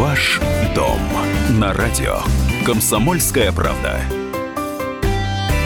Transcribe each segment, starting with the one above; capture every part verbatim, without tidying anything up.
Ваш дом на радио «Комсомольская правда».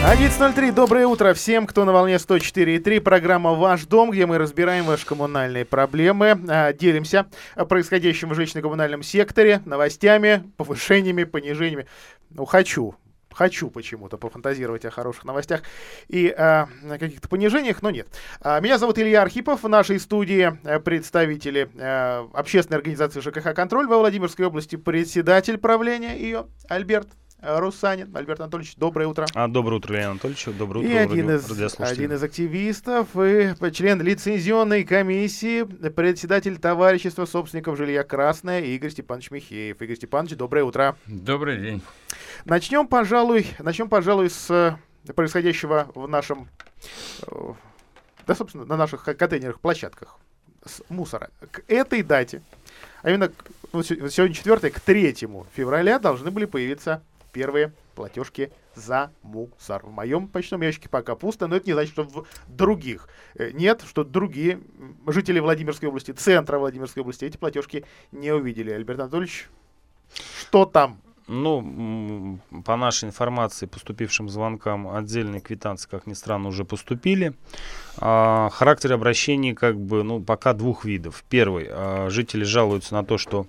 одиннадцать ноль три. Доброе утро всем, кто на волне сто четыре и три. Программа «Ваш дом», где мы разбираем ваши коммунальные проблемы, делимся происходящим в жилищно-коммунальном секторе, новостями, повышениями, понижениями. Ну, хочу. Хочу почему-то пофантазировать о хороших новостях и о э, каких-то понижениях, но нет. Меня зовут Илья Архипов. В нашей студии представители э, общественной организации ЖКХ «Контроль» во Владимирской области, председатель правления ее Альберт Русанин. Альберт Анатольевич, доброе утро. А, доброе утро, Илья Анатольевич. Доброе утро, и один из, один из активистов и член лицензионной комиссии, председатель товарищества собственников жилья «Красное» Игорь Степанович Михеев. Игорь Степанович, доброе утро. Добрый день. Начнем, пожалуй, начнем, пожалуй, с происходящего в нашем, да, собственно, на наших контейнерах, площадках, с мусора. К этой дате, а именно, ну, сегодня четвёртое, к третьему февраля должны были появиться первые платежки за мусор. В моем почтовом ящике пока пусто, но это не значит, что в других нет, что другие жители Владимирской области, центра Владимирской области, эти платежки не увидели. Альберт Анатольевич, что там? Ну, по нашей информации, поступившим звонкам, отдельные квитанции, как ни странно, уже поступили. А, характер обращений, как бы, ну, пока двух видов. Первый, а, жители жалуются на то, что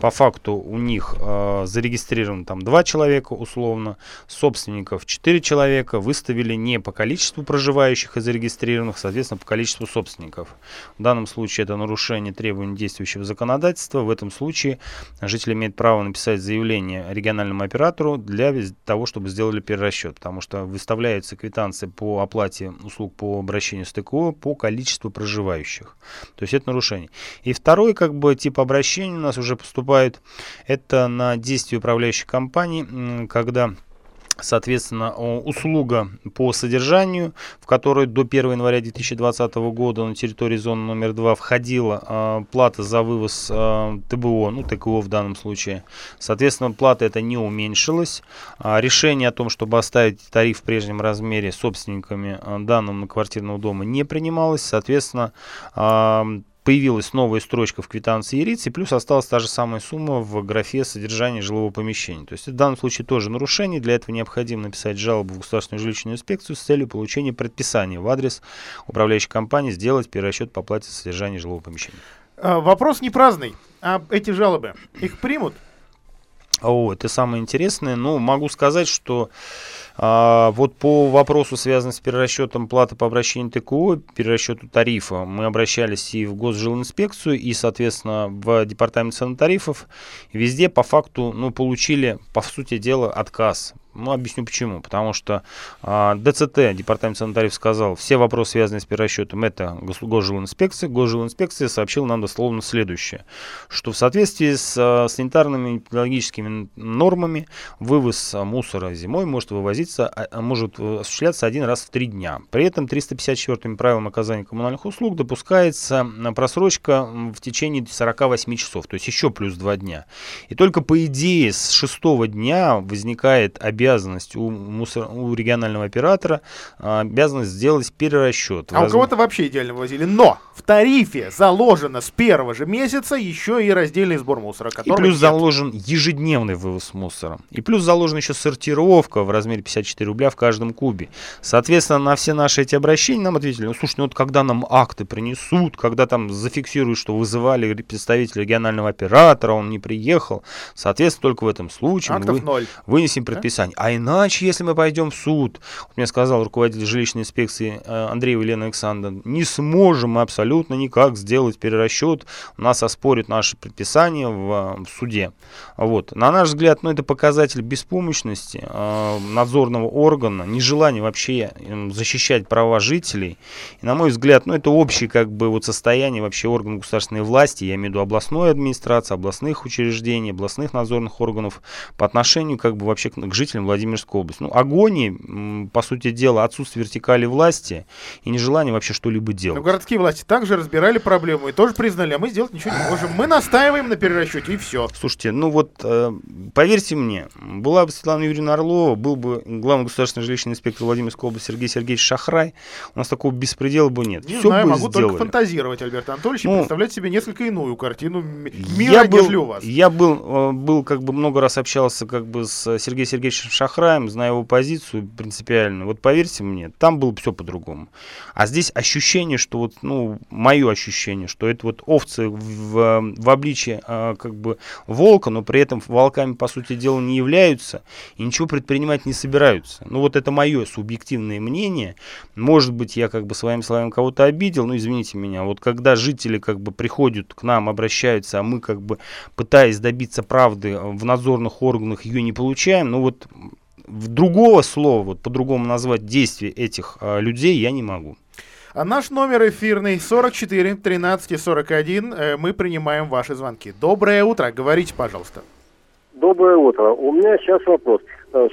по факту у них а, зарегистрировано там два человека условно, собственников четыре человека, выставили не по количеству проживающих и зарегистрированных, соответственно, по количеству собственников. В данном случае это нарушение требований действующего законодательства. В этом случае жители имеют право написать заявление региональному оператору для того, чтобы сделали перерасчет, потому что выставляются квитанции по оплате услуг по обращению с ТКО по количеству проживающих. То есть это нарушение. И второй, как бы, тип обращения у нас уже поступает, это на действия управляющих компаний, когда, соответственно, услуга по содержанию, в которую до первого января две тысячи двадцатого года на территории зоны номер два входила э, плата за вывоз э, ТБО, ну ТКО в данном случае. Соответственно, плата эта не уменьшилась. А решение о том, чтобы оставить тариф в прежнем размере собственниками э, данного многоквартирного дома, не принималось. Соответственно, э, появилась новая строчка в квитанции ИРИЦ, и плюс осталась та же самая сумма в графе содержания жилого помещения. То есть в данном случае тоже нарушение. Для этого необходимо написать жалобу в Государственную жилищную инспекцию с целью получения предписания в адрес управляющей компании сделать перерасчет по плате содержания жилого помещения. Вопрос не праздный. А эти жалобы, их примут? О, это самое интересное. Ну, могу сказать, что а, вот по вопросу, связанному с перерасчетом платы по обращению ТКО, перерасчету тарифа, мы обращались и в Госжилинспекцию, и, соответственно, в департамент цен тарифов. Везде по факту, ну, получили, по сути дела, отказ. Ну, объясню почему. Потому что а, ДЦТ, департамент цен тарифов, сказал, все вопросы, связанные с перерасчетом, это Госжилинспекция. Госжилинспекция сообщила нам дословно следующее, что в соответствии с а, санитарными и экологическими нормами вывоз мусора зимой может вывозиться, а, может осуществляться один раз в три дня. При этом триста пятьдесят четвёртым правилом оказания коммунальных услуг допускается просрочка в течение сорок восемь часов, то есть еще плюс два дня. И только по идее с шестого дня возникает обязанность обязанность у, мусор... у регионального оператора, а, обязанность сделать перерасчет. А Раз... у кого-то вообще идеально вывозили. Но в тарифе заложено с первого же месяца еще и раздельный сбор мусора. И плюс нет. заложен ежедневный вывоз мусора. И плюс заложена еще сортировка в размере пятьдесят четыре рубля в каждом кубе. Соответственно, на все наши эти обращения нам ответили, ну, слушай, ну вот когда нам акты принесут, когда там зафиксируют, что вызывали представителя регионального оператора, он не приехал, соответственно, только в этом случае актов мы ноль. Вынесем предписание. А иначе, если мы пойдем в суд, вот мне сказал руководитель жилищной инспекции Андреева Елена Александровна, не сможем мы абсолютно никак сделать перерасчет, у нас оспорят наше предписание в, в суде. Вот. На наш взгляд, ну, это показатель беспомощности э, надзорного органа, нежелания вообще защищать права жителей. И, на мой взгляд, ну, это общее, как бы, вот состояние вообще органов государственной власти, я имею в виду областной администрации, областных учреждений, областных надзорных органов по отношению, как бы, вообще к жителям Владимирскую область. Ну, агонии, по сути дела, отсутствие вертикали власти и нежелание вообще что-либо делать. Но городские власти также разбирали проблему и тоже признали, а мы сделать ничего не можем. Мы настаиваем на перерасчете, и все. Слушайте, ну вот, э, поверьте мне, была бы Светлана Юрьевна Орлова, был бы главный государственный жилищный инспектор Владимирской области Сергей Сергеевич Шахрай, у нас такого беспредела бы нет. Не все знаю, бы могу сделали. Только фантазировать, Альберт Анатольевич, ну, и представлять себе несколько иную картину мира, нежели у вас. Я был, был, как бы много раз общался как бы с Сергеем Сергеевичем Шахраем, знаю его позицию принципиальную. Вот поверьте мне, там было все по-другому. А здесь ощущение, что вот, ну, мое ощущение, что это вот овцы в, в обличье как бы волка, но при этом волками, по сути дела, не являются и ничего предпринимать не собираются. Ну вот это мое субъективное мнение. Может быть, я как бы своими словами кого-то обидел, но извините меня, вот когда жители как бы приходят к нам, обращаются, а мы как бы, пытаясь добиться правды в надзорных органах, ее не получаем, ну вот другого слова, вот по-другому назвать действия этих а, людей я не могу. А наш номер эфирный сорок четыре тринадцать сорок один, мы принимаем ваши звонки. Доброе утро, говорите, пожалуйста. Доброе утро, у меня сейчас вопрос.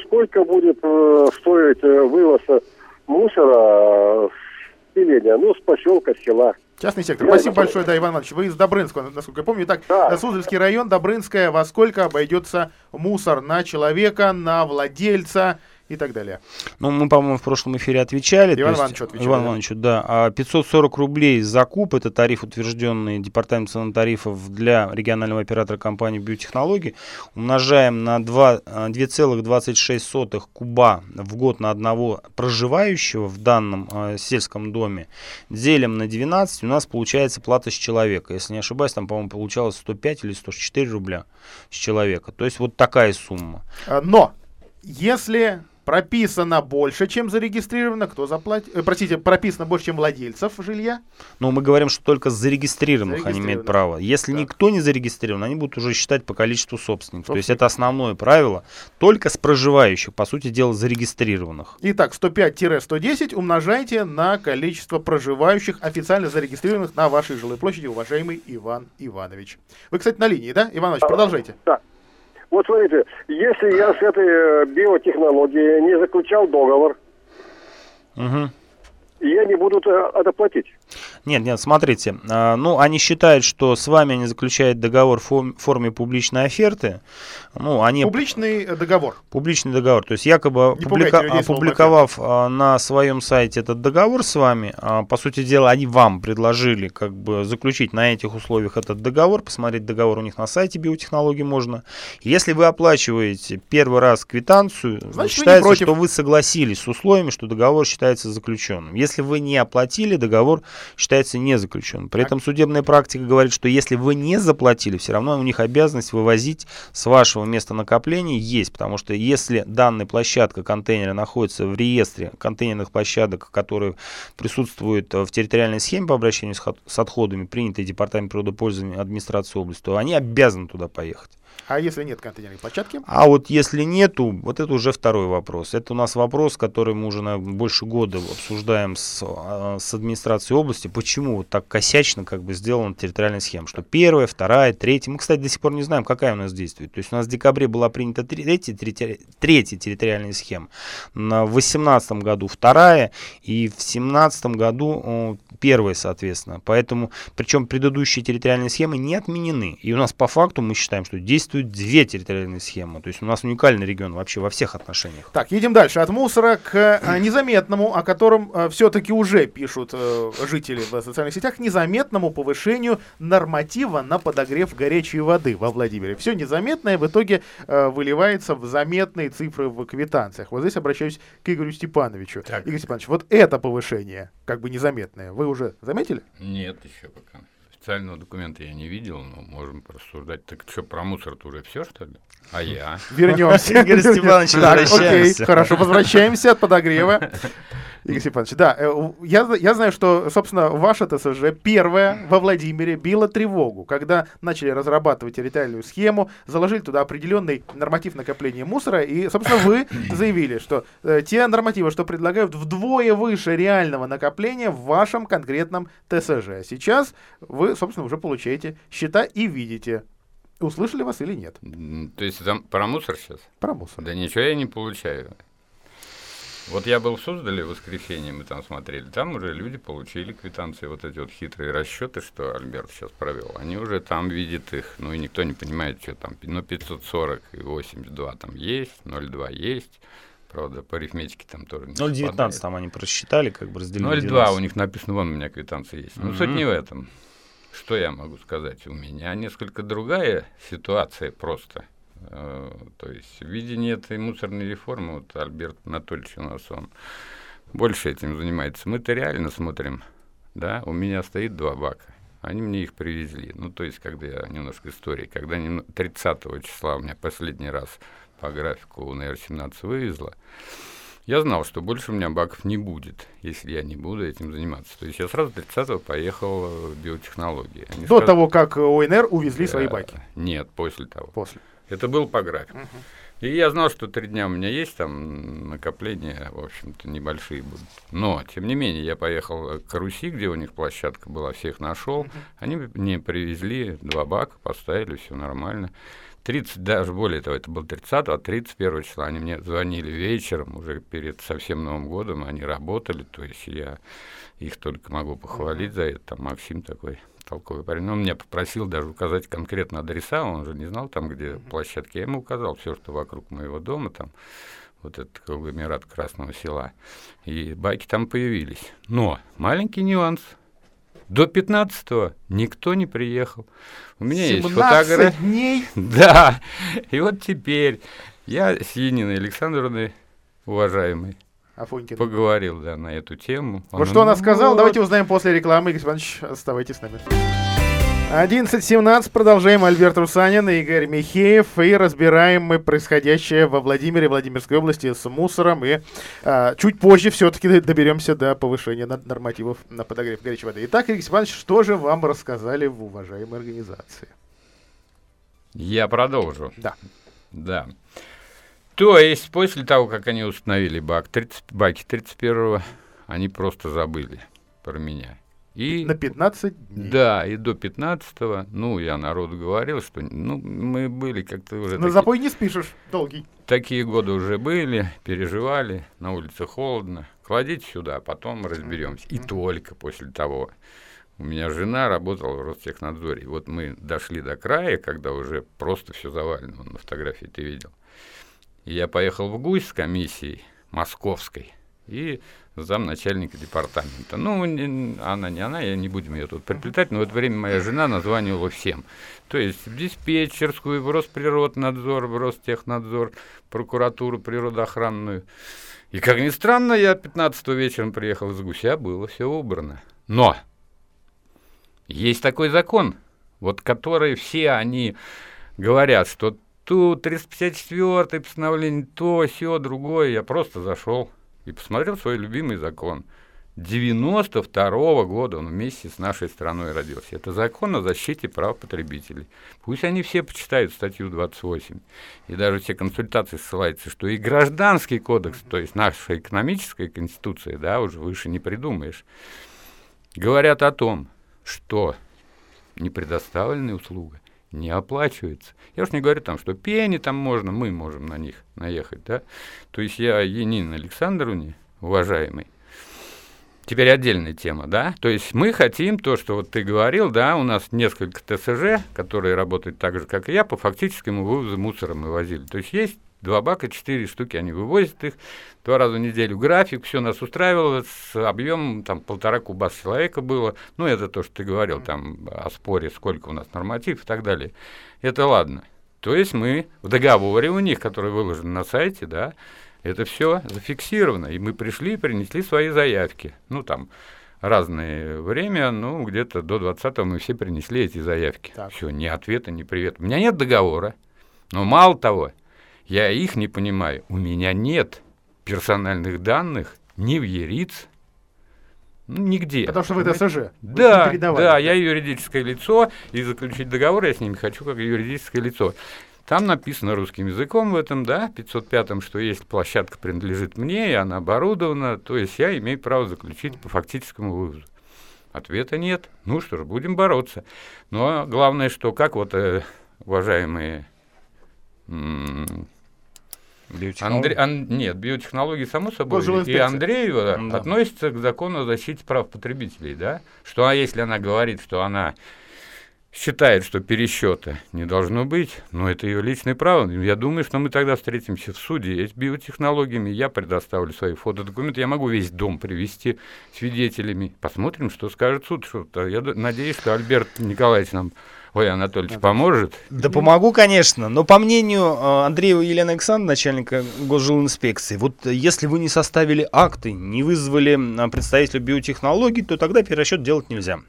Сколько будет э, стоить вывоз мусора с селения, ну с поселка, с села? Частный сектор. Я Спасибо большое, да, Иван Иванович. Вы из Добрынского, насколько я помню. Итак, да. Суздальский район, Добрынская. Во сколько обойдется мусор на человека, на владельца и так далее? Ну, мы, по-моему, в прошлом эфире отвечали. Иван Иванович отвечал. Иван Иванович, да. пятьсот сорок рублей закуп. Это тариф, утвержденный Департаментом санторифов для регионального оператора компании «Биотехнологии». Умножаем на два целых двадцать шесть сотых куба в год на одного проживающего в данном э, сельском доме. Делим на двенадцать. У нас получается плата с человека. Если не ошибаюсь, там, по-моему, получалось сто пять или сто четыре рубля с человека. То есть вот такая сумма. Но если прописано больше, чем зарегистрировано, кто заплатит? Э, простите, прописано больше, чем владельцев жилья? Ну, мы говорим, что только зарегистрированных они имеют право. Если так. Никто не зарегистрирован, они будут уже считать по количеству собственников. Собственник. То есть это основное правило только с проживающих, по сути дела, зарегистрированных. Итак, сто пять - сто десять умножайте на количество проживающих, официально зарегистрированных на вашей жилой площади, уважаемый Иван Иванович. Вы, кстати, на линии, да, Иван Иванович, продолжайте. Да. Вот смотрите, если я с этой биотехнологией не заключал договор, угу. я не буду это платить. Нет, нет, смотрите, ну, они считают, что с вами они заключают договор в форме публичной оферты. Ну, они... Публичный договор. Публичный договор, то есть якобы публика... опубликовав на своем сайте этот договор с вами, по сути дела, они вам предложили как бы заключить на этих условиях этот договор, посмотреть договор у них на сайте биотехнологии можно. Если вы оплачиваете первый раз квитанцию, значит, считается, вы что вы согласились с условиями, что договор считается заключенным. Если вы не оплатили, договор считается не заключен. При этом судебная практика говорит, что если вы не заплатили, все равно у них обязанность вывозить с вашего места накопления есть, потому что если данная площадка контейнера находится в реестре контейнерных площадок, которые присутствуют в территориальной схеме по обращению с отходами, принятой Департаментом природопользования администрации области, то они обязаны туда поехать. А если нет контейнерной площадки? А вот если нету, вот это уже второй вопрос. Это у нас вопрос, который мы уже, наверное, больше года обсуждаем с, с администрацией области. Почему вот так косячно как бы сделана территориальная схема? Что первая, вторая, третья. Мы, кстати, до сих пор не знаем, какая у нас действует. То есть у нас в декабре была принята третья, третья, третья территориальная схема. В две тысячи восемнадцатом году вторая и в две тысячи семнадцатом году первая, соответственно. Поэтому, причем предыдущие территориальные схемы не отменены. И у нас по факту мы считаем, что действует две территориальные схемы. То есть у нас уникальный регион вообще во всех отношениях. Так, едем дальше. От мусора к э, незаметному, о котором э, все-таки уже пишут э, жители в социальных сетях, незаметному повышению норматива на подогрев горячей воды во Владимире. Все незаметное в итоге э, выливается в заметные цифры в квитанциях. Вот здесь обращаюсь к Игорю Степановичу. Так. Игорь Степанович, вот это повышение, как бы незаметное, вы уже заметили? Нет, еще пока. Официального документа я не видел, но можем порассуждать. Так что, про мусор-то уже все, что ли? А я? Вернемся, Игорь Степанович, возвращаемся. Хорошо, возвращаемся от подогрева. Игорь Степанович, да, я, я знаю, что, собственно, ваша ТСЖ первая во Владимире била тревогу, когда начали разрабатывать территориальную схему, заложили туда определенный норматив накопления мусора, и, собственно, вы заявили, что э, те нормативы, что предлагают, вдвое выше реального накопления в вашем конкретном ТСЖ. Сейчас вы, собственно, уже получаете счета и видите. Услышали вас или нет? То есть там про мусор сейчас? Про мусор. Да ничего я не получаю. Вот я был в Суздале в воскресенье, мы там смотрели, там уже люди получили квитанции, вот эти вот хитрые расчеты, что Альберт сейчас провел, они уже там видят их, ну и никто не понимает, что там, ну пятьсот сорок и восемьдесят два там есть, ноль два есть, правда, по арифметике там тоже не ноль девятнадцать совпадает. Там они просчитали, как бы разделили. ноль два у них написано, вон у меня квитанция есть, но mm-hmm. суть не в этом. Что я могу сказать? У меня несколько другая ситуация просто. То есть видение этой мусорной реформы, вот Альберт Анатольевич у нас, он больше этим занимается. Мы-то реально смотрим, да, у меня стоит два бака, они мне их привезли. Ну, то есть, когда я немножко истории, когда тридцатого числа у меня последний раз по графику эн эр семнадцать вывезла, я знал, что больше у меня баков не будет, если я не буду этим заниматься. То есть я сразу тридцатого поехал в биотехнологии. Они До сказали... того, как ОНР увезли я... свои баки? Нет, после того. После. Это был по графику. Uh-huh. И я знал, что три дня у меня есть, там накопления, в общем-то, небольшие будут. Но, тем не менее, я поехал к Руси, где у них площадка была, всех нашел. Uh-huh. Они мне привезли два бака, поставили, все нормально. тридцатого, даже более того, это было тридцатого, а тридцать первого числа они мне звонили вечером, уже перед совсем Новым годом, они работали, то есть я их только могу похвалить mm-hmm. за это, там Максим такой толковый парень, он меня попросил даже указать конкретно адреса, он же не знал там, где mm-hmm. площадки, я ему указал все, что вокруг моего дома, там, вот этот конгломерат Красного Села, и байки там появились, но маленький нюанс. До пятнадцатого никто не приехал. У меня есть фотография. семнадцать дней? Да. И вот теперь я с Яниной Александровной, уважаемой, Афоникна, поговорил да, на эту тему. Вот он, что она ну, сказала, вот... давайте узнаем после рекламы. Игорь Степанович, оставайтесь с нами. одиннадцать семнадцать. Продолжаем. Альберт Русанин и Игорь Михеев. И разбираем мы происходящее во Владимире, Владимирской области с мусором. И а, чуть позже все-таки доберемся до повышения нормативов на подогрев горячей воды. Итак, Игорь Степанович, что же вам рассказали в уважаемой организации? Я продолжу. Да. Да. То есть, после того, как они установили бак тридцать, баки тридцать первого, они просто забыли про меня. И, на пятнадцать дней. Да, и до пятнадцатого, ну, я народу говорил, что ну, мы были как-то уже... На запой не спишешь, долгий. Такие годы уже были, переживали, на улице холодно. Кладите сюда, потом разберемся. И только после того. У меня жена работала в Ростехнадзоре. И вот мы дошли до края, когда уже просто все завалено. Вон, на фотографии ты видел. И я поехал в Гусь с комиссией московской. И замначальника департамента. Ну, не, она не она, я не будем ее тут приплетать, но в это время моя жена названивала всем. То есть в диспетчерскую, в Росприроднадзор, в Ростехнадзор, прокуратуру природоохранную. И, как ни странно, я пятнадцатого вечером приехал из Гуся, было все убрано. Но есть такой закон, вот который все они говорят, что тут триста пятьдесят четвёртое постановление, то, сё, другое. Я просто зашел и посмотрел свой любимый закон. девяносто второго года он вместе с нашей страной родился. Это закон о защите прав потребителей. Пусть они все почитают статью двадцать восемь. И даже все консультации ссылаются, что и гражданский кодекс, то есть наша экономическая конституция, да, уже выше не придумаешь, говорят о том, что непредоставленная услуга не оплачивается. Я уж не говорю там, что пени там можно, мы можем на них наехать, да. То есть я Янине Александровне, уважаемой, теперь отдельная тема, да. То есть мы хотим то, что вот ты говорил, да, у нас несколько тэ эс жэ, которые работают так же, как и я, по фактическому вывозу мусора мы возили. То есть есть два бака, четыре штуки, они вывозят их два раза в неделю. График, все нас устраивало, с объемом там полтора кубаса человека было. Ну, это то, что ты говорил там о споре, сколько у нас норматив и так далее. Это ладно. То есть мы в договоре у них, который выложен на сайте, да, это все зафиксировано. И мы пришли и принесли свои заявки. Ну, там разное время, ну, где-то до двадцатого мы все принесли эти заявки. Все, ни ответа, ни привет. У меня нет договора. Но мало того, я их не понимаю. У меня нет персональных данных ни в ИРИЦ, ну, нигде. Потому что вы тэ эс жэ. Да, вы да, я юридическое лицо, и заключить договор я с ними хочу как юридическое лицо. Там написано русским языком в этом, да, пятьсот пятом, что если площадка принадлежит мне, и она оборудована, то есть я имею право заключить по фактическому вывозу. Ответа нет. Ну что ж, будем бороться. Но главное, что как вот э, уважаемые... М- Биотехнологии? Андре... Ан... Нет, биотехнологии, само собой, Пожелый и Андреева да. относятся к закону о защите прав потребителей, да? Что если она говорит, что она считает, что пересчета не должно быть, но это ее личное право. Я думаю, что мы тогда встретимся в суде с биотехнологиями, я предоставлю свои фотодокументы, я могу весь дом привести свидетелями, посмотрим, что скажет суд. Что-то. Я надеюсь, что Альберт Николаевич нам... Ой, Анатольевич, поможет? Да помогу, конечно, но по мнению Андреевой Елены Александровны, начальника госжилинспекции, вот если вы не составили акты, не вызвали представителя биотехнологий, то тогда перерасчет делать нельзя.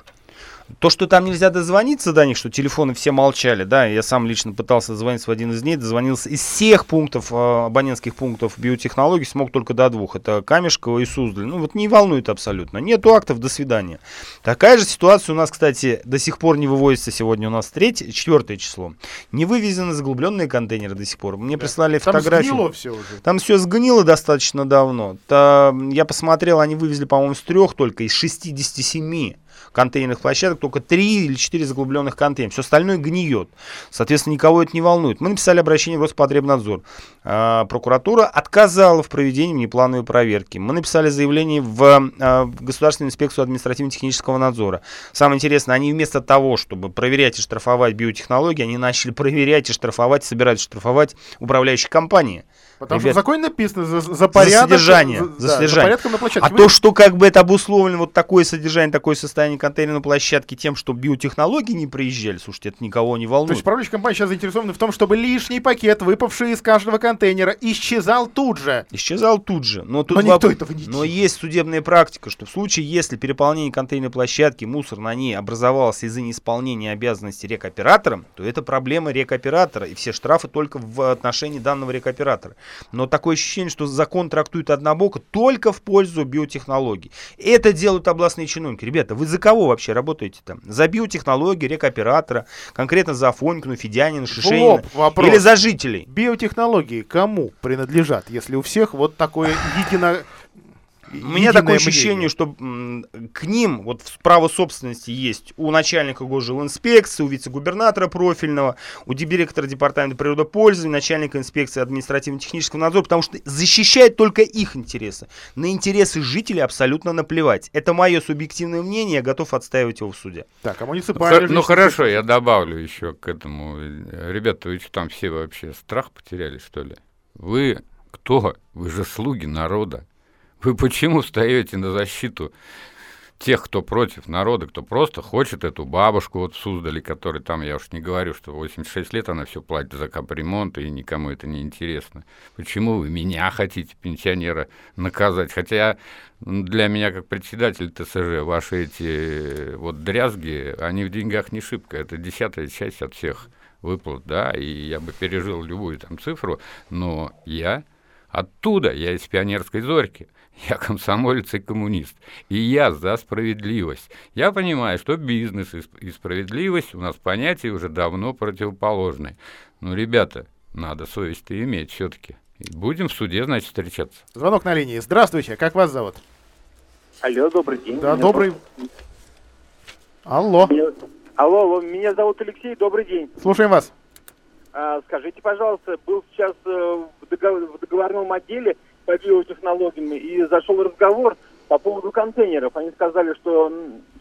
То, что там нельзя дозвониться до них, что телефоны все молчали, да, я сам лично пытался дозвониться в один из дней, дозвонился из всех пунктов, абонентских пунктов биотехнологий, смог только до двух, это Камешково и Суздаль, ну вот не волнует абсолютно, нету актов, до свидания. Такая же ситуация у нас, кстати, до сих пор не вывозится, сегодня у нас третье, четвертое число, не вывезены заглубленные контейнеры до сих пор, мне да. прислали там фотографии. Там сгнило все уже. Там все сгнило достаточно давно, то, я посмотрел, они вывезли, по-моему, с трех только, из шестидесяти семи. Контейнерных площадок, только три или четыре заглубленных контейнера. Все остальное гниет. Соответственно, никого это не волнует. Мы написали обращение в Роспотребнадзор. А, прокуратура отказала в проведении внеплановой проверки. Мы написали заявление в, а, в Государственную инспекцию административно-технического надзора. Самое интересное, они вместо того, чтобы проверять и штрафовать биотехнологии, они начали проверять и штрафовать, собирать и штрафовать управляющие компании. Потому Ребят, что в законе написано за, за порядок. За содержание. За, за, да, содержание. За а Вы... то, что как бы это обусловлено, вот такое содержание, такое состояние контейнерной площадки тем, что биотехнологии не приезжали, слушайте, это никого не волнует. То есть управляющие компании сейчас заинтересованы в том, чтобы лишний пакет, выпавший из каждого контейнера, исчезал тут же. Исчезал тут же. Но, тут но никто воп... этого не делает. Но есть судебная практика, что в случае, если переполнение контейнерной площадки, мусор на ней образовался из-за неисполнения обязанностей рекоператором, то это проблема рекоператора, и все штрафы только в отношении данного рекоператора. Но такое ощущение, что закон трактует однобоко только в пользу биотехнологий. Это делают областные чиновники. Ребята, вы за кого вообще работаете там? За биотехнологии, рекооператора, конкретно за Афоникну, Федянина, Шишенина? Вопрос. Или за жителей? Биотехнологии кому принадлежат, если у всех вот такое едино... У меня такое ощущение, мнение. Что м, к ним вот право собственности есть у начальника госжилинспекции, у вице-губернатора профильного, у директора департамента природопользования, начальника инспекции административно-технического надзора, потому что защищает только их интересы. На интересы жителей абсолютно наплевать. Это мое субъективное мнение, я готов отстаивать его в суде. Так, а муниципальный... Ну, ну хорошо, я добавлю еще к этому. Ребята, вы что там все вообще страх потеряли, что ли? Вы кто? Вы же слуги народа. Вы почему встаете на защиту тех, кто против народа, кто просто хочет эту бабушку вот в Суздале, которой там, я уж не говорю, что восемьдесят шесть лет она все платит за капремонт, и никому это не интересно. Почему вы меня хотите, пенсионера, наказать? Хотя для меня, как председатель ТСЖ, ваши эти вот дрязги, они в деньгах не шибко, это десятая часть от всех выплат, да, и я бы пережил любую там цифру, но я оттуда, я из пионерской зорьки. Я комсомолец и коммунист, и я за справедливость. Я понимаю, что бизнес и справедливость у нас понятия уже давно противоположны. Но, ребята, надо совесть-то иметь все-таки. Будем в суде, значит, встречаться. Звонок на линии. Здравствуйте, как вас зовут? Алло, добрый день. Да, меня добрый... Зовут... Алло. Меня... Алло. Алло, меня зовут Алексей, добрый день. Слушаем вас. А, скажите, пожалуйста, был сейчас в, договор... в договорном отделе по биотехнологиям, и зашел разговор по поводу контейнеров. Они сказали, что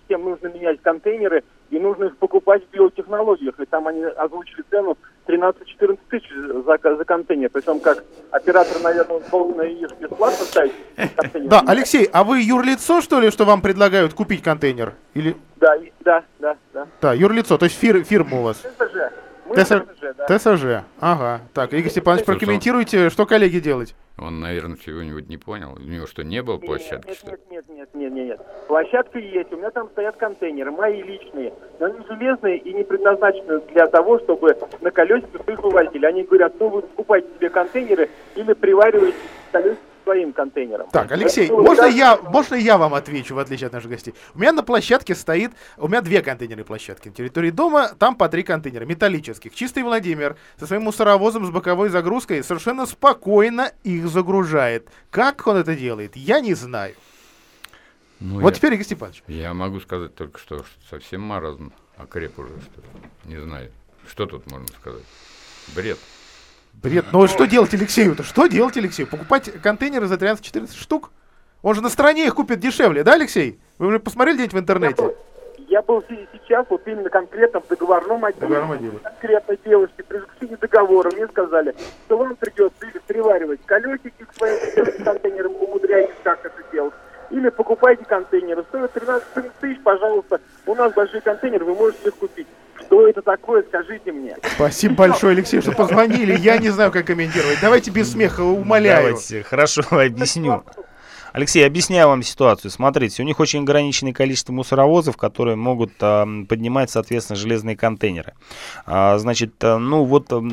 всем нужно менять контейнеры, и нужно их покупать в биотехнологиях. И там они озвучили цену тринадцать-четырнадцать тысяч за, за контейнер. Причем как оператор, наверное, должен их бесплатно ставить. Да, Алексей, а вы юрлицо, что ли, что вам предлагают купить контейнер? Или... Да, да, да, да. Да, юрлицо, то есть фир, фирма у вас. ТСЖ. ТСЖ, да. ТСЖ, ага. Так, Игорь Степанович, прокомментируйте, что коллеги делать. Он, наверное, чего-нибудь не понял. У него что, не было площадки? Нет, нет, нет, нет, нет, нет, нет. Площадка есть, у меня там стоят контейнеры, мои личные. Но они железные и не предназначены для того, чтобы на колесиках их вывозили. Они говорят, ну вы покупаете себе контейнеры или привариваете колесики своим контейнером. Так, Алексей, это можно, это... я, можно я вам отвечу, в отличие от наших гостей? У меня на площадке стоит, у меня две контейнерные площадки на территории дома, там по три контейнера металлических. Чистый Владимир со своим мусоровозом с боковой загрузкой совершенно спокойно их загружает. Как он это делает, я не знаю. Ну, вот я, теперь, Игорь Степанович. Я могу сказать только что, что совсем маразм окреп уже, что ли, не знаю. Что тут можно сказать? Бред. Бред. Ну, что делать Алексею-то? Что делать Алексею? Покупать контейнеры за тринадцать-четырнадцать штук? Он же на стороне их купит дешевле, да, Алексей? Вы уже посмотрели где-нибудь в интернете? Я был сейчас вот именно конкретно в договорном отделе. Конкретно девушке при заключении договора мне сказали, что вам придется или приваривать колесики к своим контейнерам, умудряйтесь, как это делать. Или покупайте контейнеры. Стоит тринадцать тысяч, пожалуйста. У нас большие контейнеры, вы можете их купить. Что это такое, скажите мне. Спасибо большое, Алексей, что позвонили. Я не знаю, как комментировать. Давайте без смеха, умоляю. Давайте, хорошо, объясню. Алексей, объясняю вам ситуацию. Смотрите, у них очень ограниченное количество мусоровозов, которые могут а, поднимать, соответственно, железные контейнеры. А, значит, а, ну вот, а,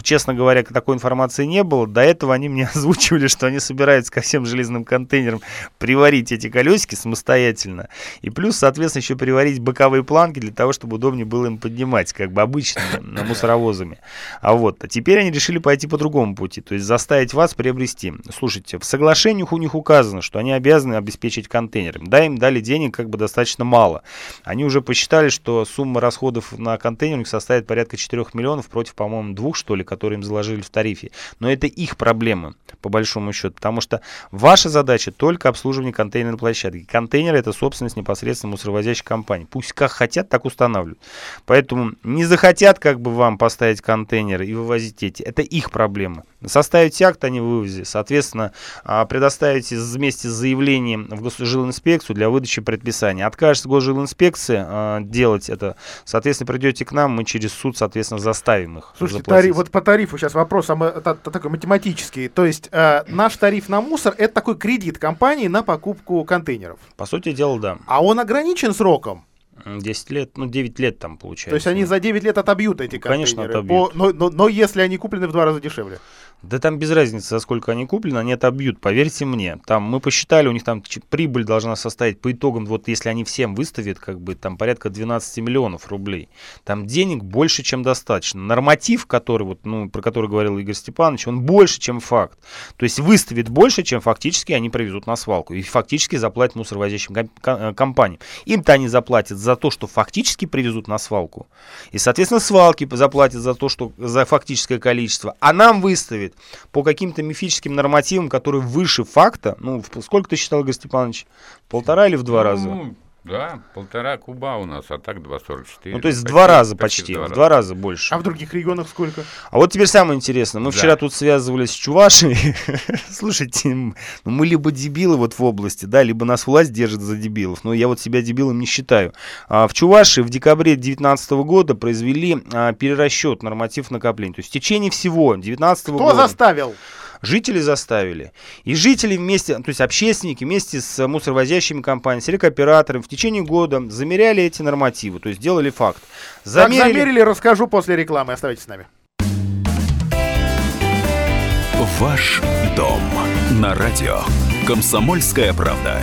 честно говоря, такой информации не было. До этого они мне озвучивали, что они собираются ко всем железным контейнерам приварить эти колесики самостоятельно. И плюс, соответственно, еще приварить боковые планки для того, чтобы удобнее было им поднимать, как бы обычными мусоровозами. А вот, а теперь они решили пойти по другому пути, то есть заставить вас приобрести. Слушайте, в соглашениях у них указано, что они обязаны обеспечить контейнерами. Да, им дали денег как бы достаточно мало. Они уже посчитали, что сумма расходов на контейнер у них составит порядка четырех миллионов против, по-моему, двух, что ли, которые им заложили в тарифе. Но это их проблема, по большому счету, потому что ваша задача только обслуживание контейнерной площадки. Контейнеры — это собственность непосредственно мусоровозящей компании. Пусть как хотят, так устанавливают. Поэтому не захотят как бы вам поставить контейнеры и вывозить эти. Это их проблема. Составить акт о невывозе, соответственно, предоставите вместе с заявлением в Госжилинспекцию для выдачи предписания. Откажется Госжилинспекции э, делать это, соответственно, придете к нам, мы через суд, соответственно, заставим их. Слушайте, тариф, вот по тарифу сейчас вопрос а мы, это, это такой математический. То есть э, наш тариф на мусор — это такой кредит компании на покупку контейнеров. По сути дела, да. А он ограничен сроком? десять лет, ну девять лет там получается. То есть они за девять лет отобьют эти контейнеры? Конечно, отобьют. По, но, но, но если они куплены в два раза дешевле? Да там без разницы, за сколько они куплены, они отобьют, поверьте мне. Там мы посчитали, у них там ч- прибыль должна составить по итогам, вот если они всем выставят, как бы там порядка двенадцать миллионов рублей. Там денег больше, чем достаточно. Норматив, который, вот, ну, про который говорил Игорь Степанович, он больше, чем факт. То есть выставит больше, чем фактически они привезут на свалку. И фактически заплатят мусоровозящим ком- компаниям. Им-то они заплатят за то, что фактически привезут на свалку. И, соответственно, свалки заплатят за то, что за фактическое количество. А нам выставят по каким-то мифическим нормативам, которые выше факта. Ну, сколько ты считал, Игорь Степанович? Полтора или в два ну, раза? Да, полтора куба у нас, а так два сорок четыре. Ну, то есть в два раза почти, в два раза больше. А в других регионах сколько? А вот теперь самое интересное. Мы да. вчера тут связывались с Чувашей. Слушайте, мы либо дебилы вот в области, да, либо нас власть держит за дебилов. Но я вот себя дебилом не считаю. В Чувашии в декабре две тысячи девятнадцатого года произвели перерасчет норматив накопления. То есть в течение всего девятнадцатого года. Кто заставил? Жители заставили. И жители вместе, то есть общественники вместе с мусоровозящими компаниями, с рекооператорами в течение года замеряли эти нормативы, то есть делали факт. Замерили... Как замерили, расскажу после рекламы. Оставайтесь с нами. Ваш дом на радио. Комсомольская правда.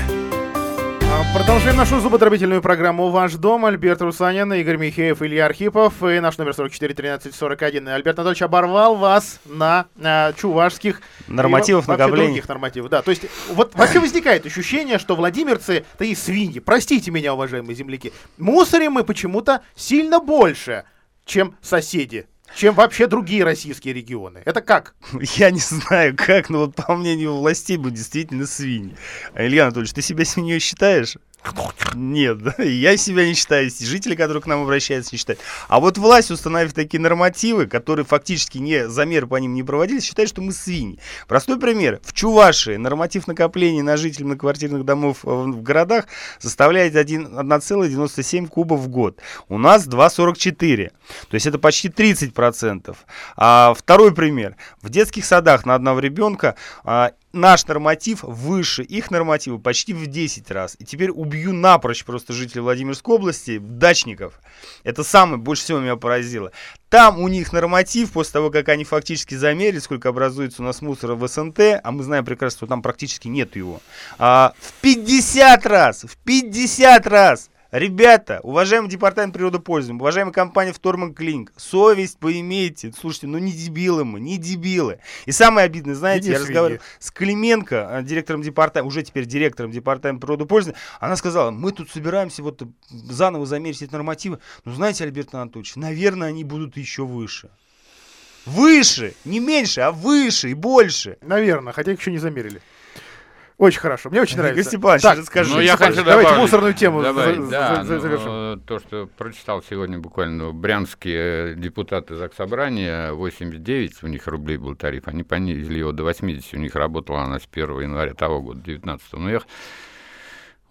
Продолжаем нашу зубодробительную программу «Ваш дом». Альберт Русанин, Игорь Михеев, Илья Архипов. И наш номер сорок четыре тринадцать сорок один. Альберт Анатольевич оборвал вас на э, чувашских нормативов накопления. Других нормативов, да. То есть вот вообще возникает ощущение, что владимирцы такие свиньи. Простите меня, уважаемые земляки. Мусорим мы почему-то сильно больше, чем соседи. Чем вообще другие российские регионы. Это как? Я не знаю как, но вот по мнению властей мы действительно свиньи. Илья Анатольевич, ты себя свиньей считаешь? Нет, да, я себя не считаю, жители, которые к нам обращаются, не считают. А вот власть, установив такие нормативы, которые фактически не, замеры по ним не проводились, считает, что мы свиньи. Простой пример. В Чувашии норматив накопления на жителей многоквартирных домов в городах составляет один целая девяносто семь сотых куба в год. У нас два целых сорок четыре сотых. То есть это почти тридцать процентов. А второй пример. В детских садах на одного ребенка наш норматив выше их норматива почти в десять раз. И теперь убью напрочь просто жителей Владимирской области, дачников. Это самое, больше всего меня поразило. Там у них норматив, после того, как они фактически замерили, сколько образуется у нас мусора в СНТ, а мы знаем прекрасно, что там практически нет его, а, в пятьдесят раз, в пятьдесят раз Ребята, уважаемый департамент природопользования, уважаемая компания «Вторман Клининг», совесть поимейте. Слушайте, ну не дебилы мы, не дебилы. И самое обидное, знаете, иди я разговаривал с Клименко, директором департамента, уже теперь директором департамента природопользования. Она сказала, мы тут собираемся вот заново замерить эти нормативы. Ну, знаете, Альберт Анатольевич, наверное, они будут еще выше. Выше, не меньше, а выше и больше. Наверное, хотя их еще не замерили. Очень хорошо, мне очень нравится. Игорь Степанович, расскажи. Ну, я хочу добавить, давайте мусорную тему добавить, за, да, за, завершим. Ну, то, что прочитал сегодня буквально, брянские депутаты Заксобрания, восемьдесят девять у них рублей был тариф, они понизили его до восемьдесят, у них работала она с первого января того года, девятнадцатого. Но я,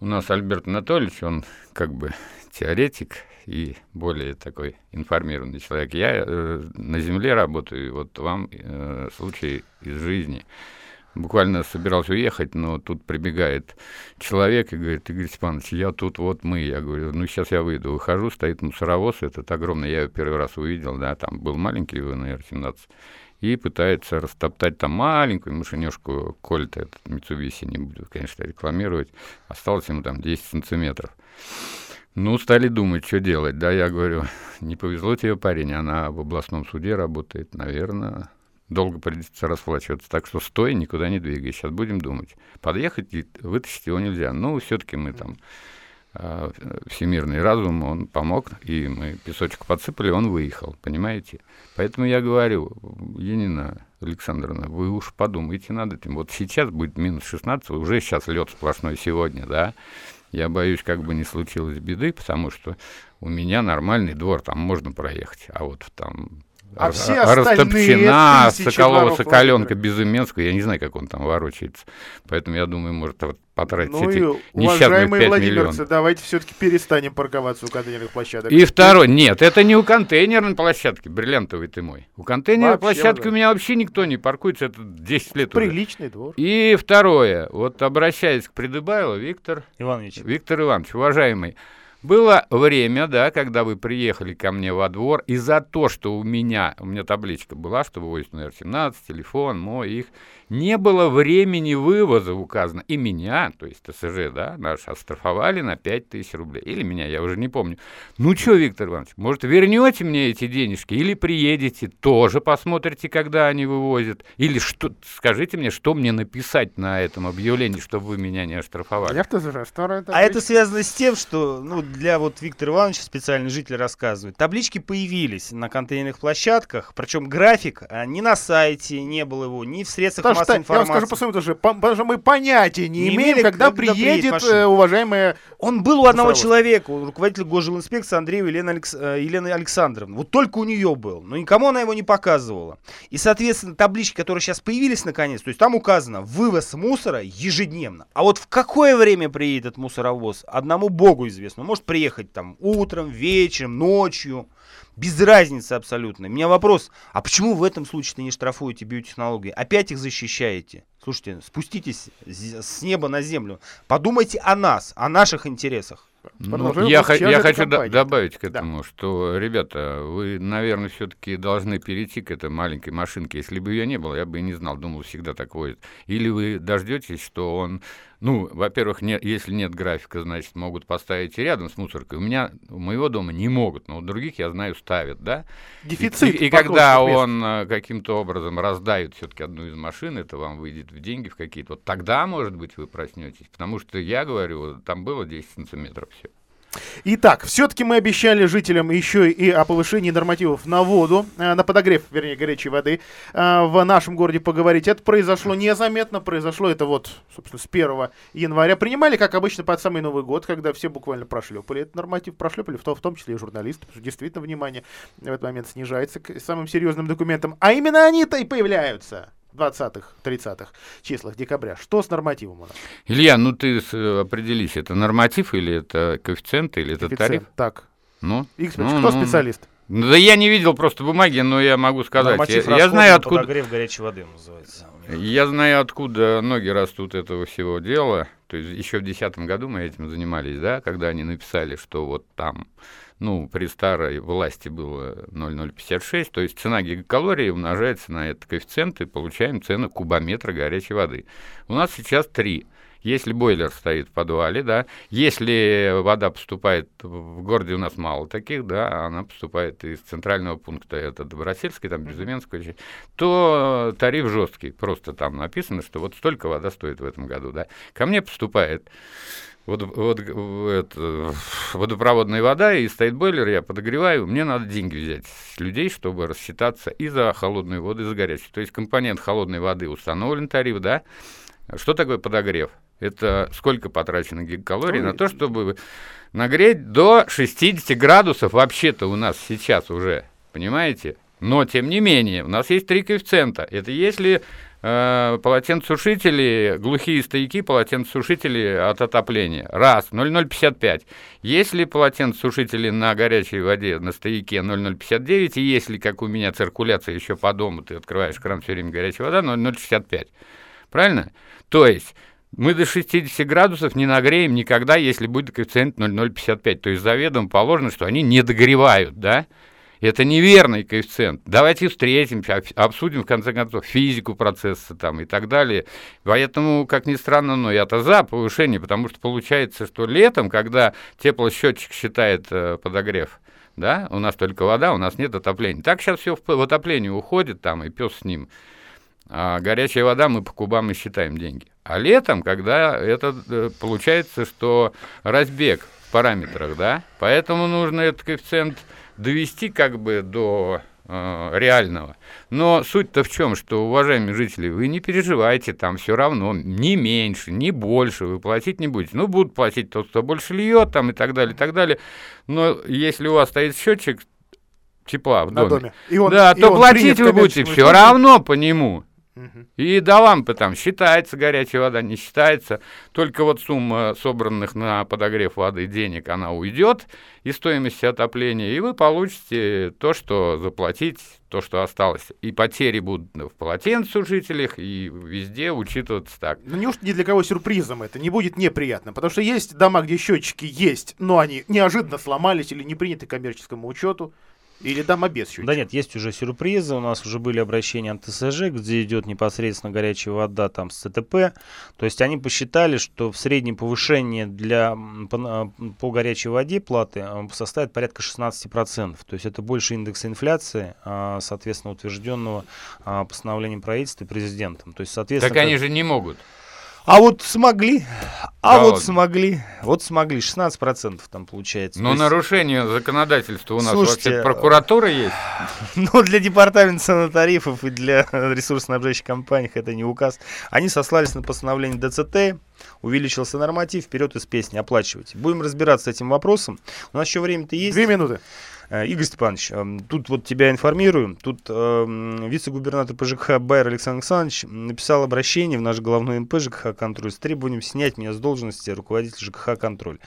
у нас Альберт Анатольевич, он как бы теоретик и более такой информированный человек. Я э, на земле работаю, вот вам э, случай из жизни. Буквально собирался уехать, но тут прибегает человек и говорит, Игорь Степанович, я тут, вот мы. Я говорю, ну сейчас я выйду, выхожу, стоит мусоровоз этот огромный, я его первый раз увидел, да, там был маленький эн эр семнадцать, и пытается растоптать там маленькую машинёшку Кольт, этот Митсубиси, не буду, конечно, рекламировать, осталось ему там десять сантиметров. Ну, стали думать, что делать, да, я говорю, не повезло тебе, парень, она в областном суде работает, наверное... Долго придется расплачиваться, так что стой, никуда не двигай, сейчас будем думать. Подъехать и вытащить его нельзя. Ну, все-таки мы там, э, всемирный разум, он помог, и мы песочек подсыпали, он выехал, понимаете? Поэтому я говорю, Енина Александровна, вы уж подумайте над этим. Вот сейчас будет минус шестнадцать, уже сейчас лед сплошной сегодня, да? Я боюсь, как бы не случилось беды, потому что у меня нормальный двор, там можно проехать, а вот там... А все Растопчина, Соколова, Соколенка, Безыменского, я не знаю, как он там ворочается. Поэтому, я думаю, может потратить ну эти несчастные пять миллионов. Давайте все-таки перестанем парковаться у контейнерных площадок. И второй, нет, это не у контейнерной площадки, бриллиантовый ты мой. У контейнерной вообще, площадки да. У меня вообще никто не паркуется, это десять лет приличный уже. Двор. И второе, вот обращаясь к Придыбайло, Виктор Иванович. Виктор Иванович, уважаемый. Было время, да, когда вы приехали ко мне во двор, и за то, что у меня, у меня табличка была, что вывозят на эн эр семнадцать, телефон мой, их, не было времени вывоза указано, и меня, то есть тэ эс жэ, да, наш, оштрафовали на пять тысяч рублей, или меня, я уже не помню. Ну что, Виктор Иванович, может, вернете мне эти денежки, или приедете, тоже посмотрите, когда они вывозят, или что, скажите мне, что мне написать на этом объявлении, чтобы вы меня не оштрафовали. Я в тэ эс жэ, вторая табличка. А это связано с тем, что, ну, для вот Виктора Ивановича, специальный житель, рассказывает. Таблички появились на контейнерных площадках, причем график ни на сайте не было его, ни в средствах потому массовой что, информации. Я вам скажу по-своему тоже, потому что мы понятия не, не имеем, когда, когда приедет, приедет уважаемая... Он был у одного Пусовод. человека, у руководителя госжилинспекции Андреева Елена Алекс... Елены Александровны. Вот только у нее был, но никому она его не показывала. И, соответственно, таблички, которые сейчас появились наконец, то есть там указано вывоз мусора ежедневно. А вот в какое время приедет мусоровоз, одному богу известно. Может приехать там утром, вечером, ночью. Без разницы абсолютно. У меня вопрос, а почему в этом случае-то не штрафуете биотехнологии? Опять их защищаете? Слушайте, спуститесь с неба на землю. Подумайте о нас, о наших интересах. Ну, я х- я хочу д- добавить к этому, да. Что, ребята, вы, наверное, все-таки должны перейти к этой маленькой машинке. Если бы ее не было, я бы и не знал, думал, всегда так водит. Или вы дождетесь, что он... Ну, во-первых, не, если нет графика, значит, могут поставить рядом с мусоркой. У меня, у моего дома не могут, но у других, я знаю, ставят, да? Дефицит. И, и когда он мест. каким-то образом раздает все-таки одну из машин, это вам выйдет в деньги в какие-то. Вот тогда, может быть, вы проснетесь, потому что, я говорю, там было десять сантиметров все. Итак, все-таки мы обещали жителям еще и о повышении нормативов на воду, на подогрев, вернее, горячей воды в нашем городе поговорить. Это произошло незаметно, произошло это вот, собственно, с первого января. Принимали, как обычно, под самый Новый год, когда все буквально прошлепали этот норматив, прошлепали, в том числе и журналисты, потому что действительно внимание в этот момент снижается к самым серьезным документам. А именно они-то и появляются. двадцатых, тридцатых числах декабря. Что с нормативом у нас? Илья, ну ты определись, это норматив или это коэффициент, или это коэффициент, тариф? Так. Ну? Игорь Иванович, ну, кто ну, специалист? Да я не видел просто бумаги, но я могу сказать. Норматив я, я знаю, откуда... подогрев горячей воды называется. Я знаю, откуда ноги растут этого всего дела. То есть еще в две тысячи десятом году мы этим занимались, да, когда они написали, что вот там... Ну, при старой власти было ноль целых пятьдесят шесть сотых, то есть цена гигакалории умножается на этот коэффициент, и получаем цену кубометра горячей воды. У нас сейчас три. Если бойлер стоит в подвале, да, если вода поступает, в городе у нас мало таких, да, она поступает из центрального пункта, это Добросельский, там, Безыменский, то тариф жесткий, просто там написано, что вот столько вода стоит в этом году, да. Ко мне поступает вот, вот, это, водопроводная вода, и стоит бойлер, я подогреваю, мне надо деньги взять с людей, чтобы рассчитаться и за холодную воду, и за горячую. То есть компонент холодной воды установлен, тариф, да. Что такое подогрев? Это сколько потрачено гигакалорий на то, чтобы нагреть до шестьдесят градусов вообще-то у нас сейчас уже, понимаете? Но, тем не менее, у нас есть три коэффициента. Это если э, полотенцесушители, глухие стояки полотенцесушители от отопления. Раз, ноль целых ноль пятьдесят пять. Если полотенцесушители на горячей воде на стояке ноль целых ноль пятьдесят девять, и если, как у меня, циркуляция еще по дому, ты открываешь кран, все время горячая вода, ноль целых ноль шестьдесят пять. Правильно? То есть мы до шестидесяти градусов не нагреем никогда, если будет коэффициент ноль целых ноль пятьдесят пять. То есть заведомо положено, что они не догревают, да? Это неверный коэффициент. Давайте встретимся, обсудим, в конце концов, физику процесса там и так далее. Поэтому, как ни странно, но я-то за повышение, потому что получается, что летом, когда теплосчетчик считает э, подогрев, да, у нас только вода, у нас нет отопления. Так сейчас все в, в отопление уходит, там, и пес с ним. А горячая вода, мы по кубам и считаем деньги. А летом, когда это получается, что разбег в параметрах, да, поэтому нужно этот коэффициент довести как бы до э, реального. Но суть-то в чем, что, уважаемые жители, вы не переживайте, там все равно ни меньше, ни больше вы платить не будете. Ну, будут платить тот, кто больше льет, там и так далее, и так далее. Но если у вас стоит счетчик тепла в доме, доме. И он, да, и то он платить вы будете все равно по нему. И до лампы там считается горячая вода, не считается. Только вот сумма собранных на подогрев воды денег, она уйдет из стоимости отопления, и вы получите то, что заплатить, то, что осталось. И потери будут в полотенцесушителях, и везде учитываться так. Ну, неужто ни для кого сюрпризом это не будет неприятно? Потому что есть дома, где счетчики есть, но они неожиданно сломались или не приняты к коммерческому учету. Или там обед счетчик? Да нет, есть уже сюрпризы. У нас уже были обращения от ТСЖ, где идет непосредственно горячая вода там с ЦТП. То есть они посчитали, что в среднем повышение для, по, по горячей воде платы составит порядка шестнадцать процентов. То есть это больше индекса инфляции, соответственно, утвержденного постановлением правительства и президентом. То есть, соответственно, так они же не могут. А вот смогли, а да вот ладно. смогли, вот смогли, шестнадцать процентов там получается. Но есть... нарушение законодательства у нас вообще прокуратура есть? Ну, для департамента санатарифов и для ресурсоснабжающих компаний это не указ. Они сослались на постановление ДЦТ. Увеличился норматив, вперед из песни, оплачивайте. Будем разбираться с этим вопросом. У нас еще время-то есть. Две минуты. Игорь Степанович, тут вот тебя информирую. Тут э, вице-губернатор по ЖКХ Байер Александр Александрович написал обращение в наш головной МП ЖКХ «Контроль» с требованием снять меня с должности руководителя ЖКХ «Контроль».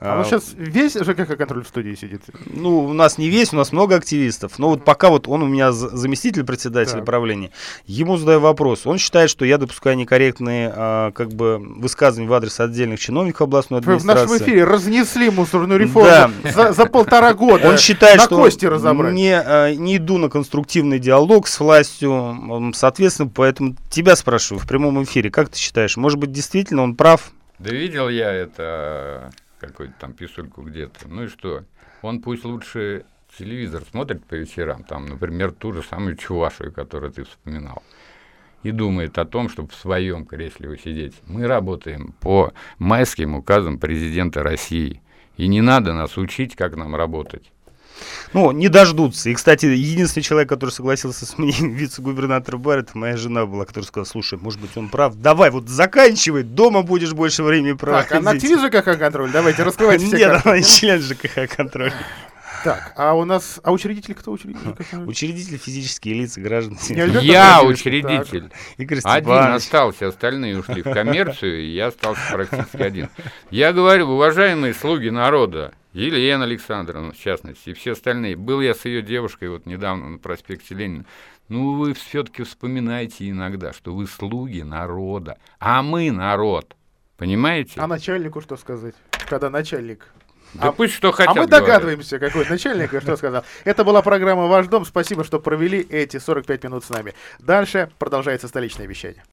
А, а вот сейчас весь ЖКХ «Контроль» в студии сидит? Ну, у нас не весь, у нас много активистов. Но вот пока вот он у меня заместитель председателя так. правления. Ему задаю вопрос. Он считает, что я допускаю некорректные а, как бы высказывания в адрес отдельных чиновников областной администрации. В нашем эфире разнесли мусорную реформу за полтора года. Он считает, на что кости разобрать. Не, не иду на конструктивный диалог с властью, соответственно, поэтому тебя спрашиваю в прямом эфире, как ты считаешь, может быть, действительно он прав? Да видел я это, какую-то там писульку где-то, ну и что, он пусть лучше телевизор смотрит по вечерам, там, например, ту же самую Чувашию, которую ты вспоминал, и думает о том, чтобы в своем кресле усидеть. Мы работаем по майским указам президента России, и не надо нас учить, как нам работать. Ну, не дождутся. И, кстати, единственный человек, который согласился с мне, вице-губернатор Барретт, моя жена была, которая сказала: слушай, может быть, он прав, давай, вот заканчивай, дома будешь больше времени проводить. Так, а на ТВ ЖКХ «Контроль», давайте, раскрывайте все карты. Нет, она не член ЖКХ «Контроль». Так, а у нас, а учредитель кто учредитель? Учредитель физические лица, граждане. Я учредитель. Один остался, остальные ушли в коммерцию, и я остался практически один. Я говорю, уважаемые слуги народа, Елена Александровна, в частности, и все остальные. Был я с ее девушкой вот недавно на проспекте Ленина. Ну, вы все-таки вспоминайте иногда, что вы слуги народа, а мы народ, понимаете? А начальнику что сказать, когда начальник... Да а, пусть что хотят, а мы догадываемся, говорят. Какой начальник и что сказал. Это была программа «Ваш дом». Спасибо, что провели эти сорок пять минут с нами. Дальше продолжается столичное вещание.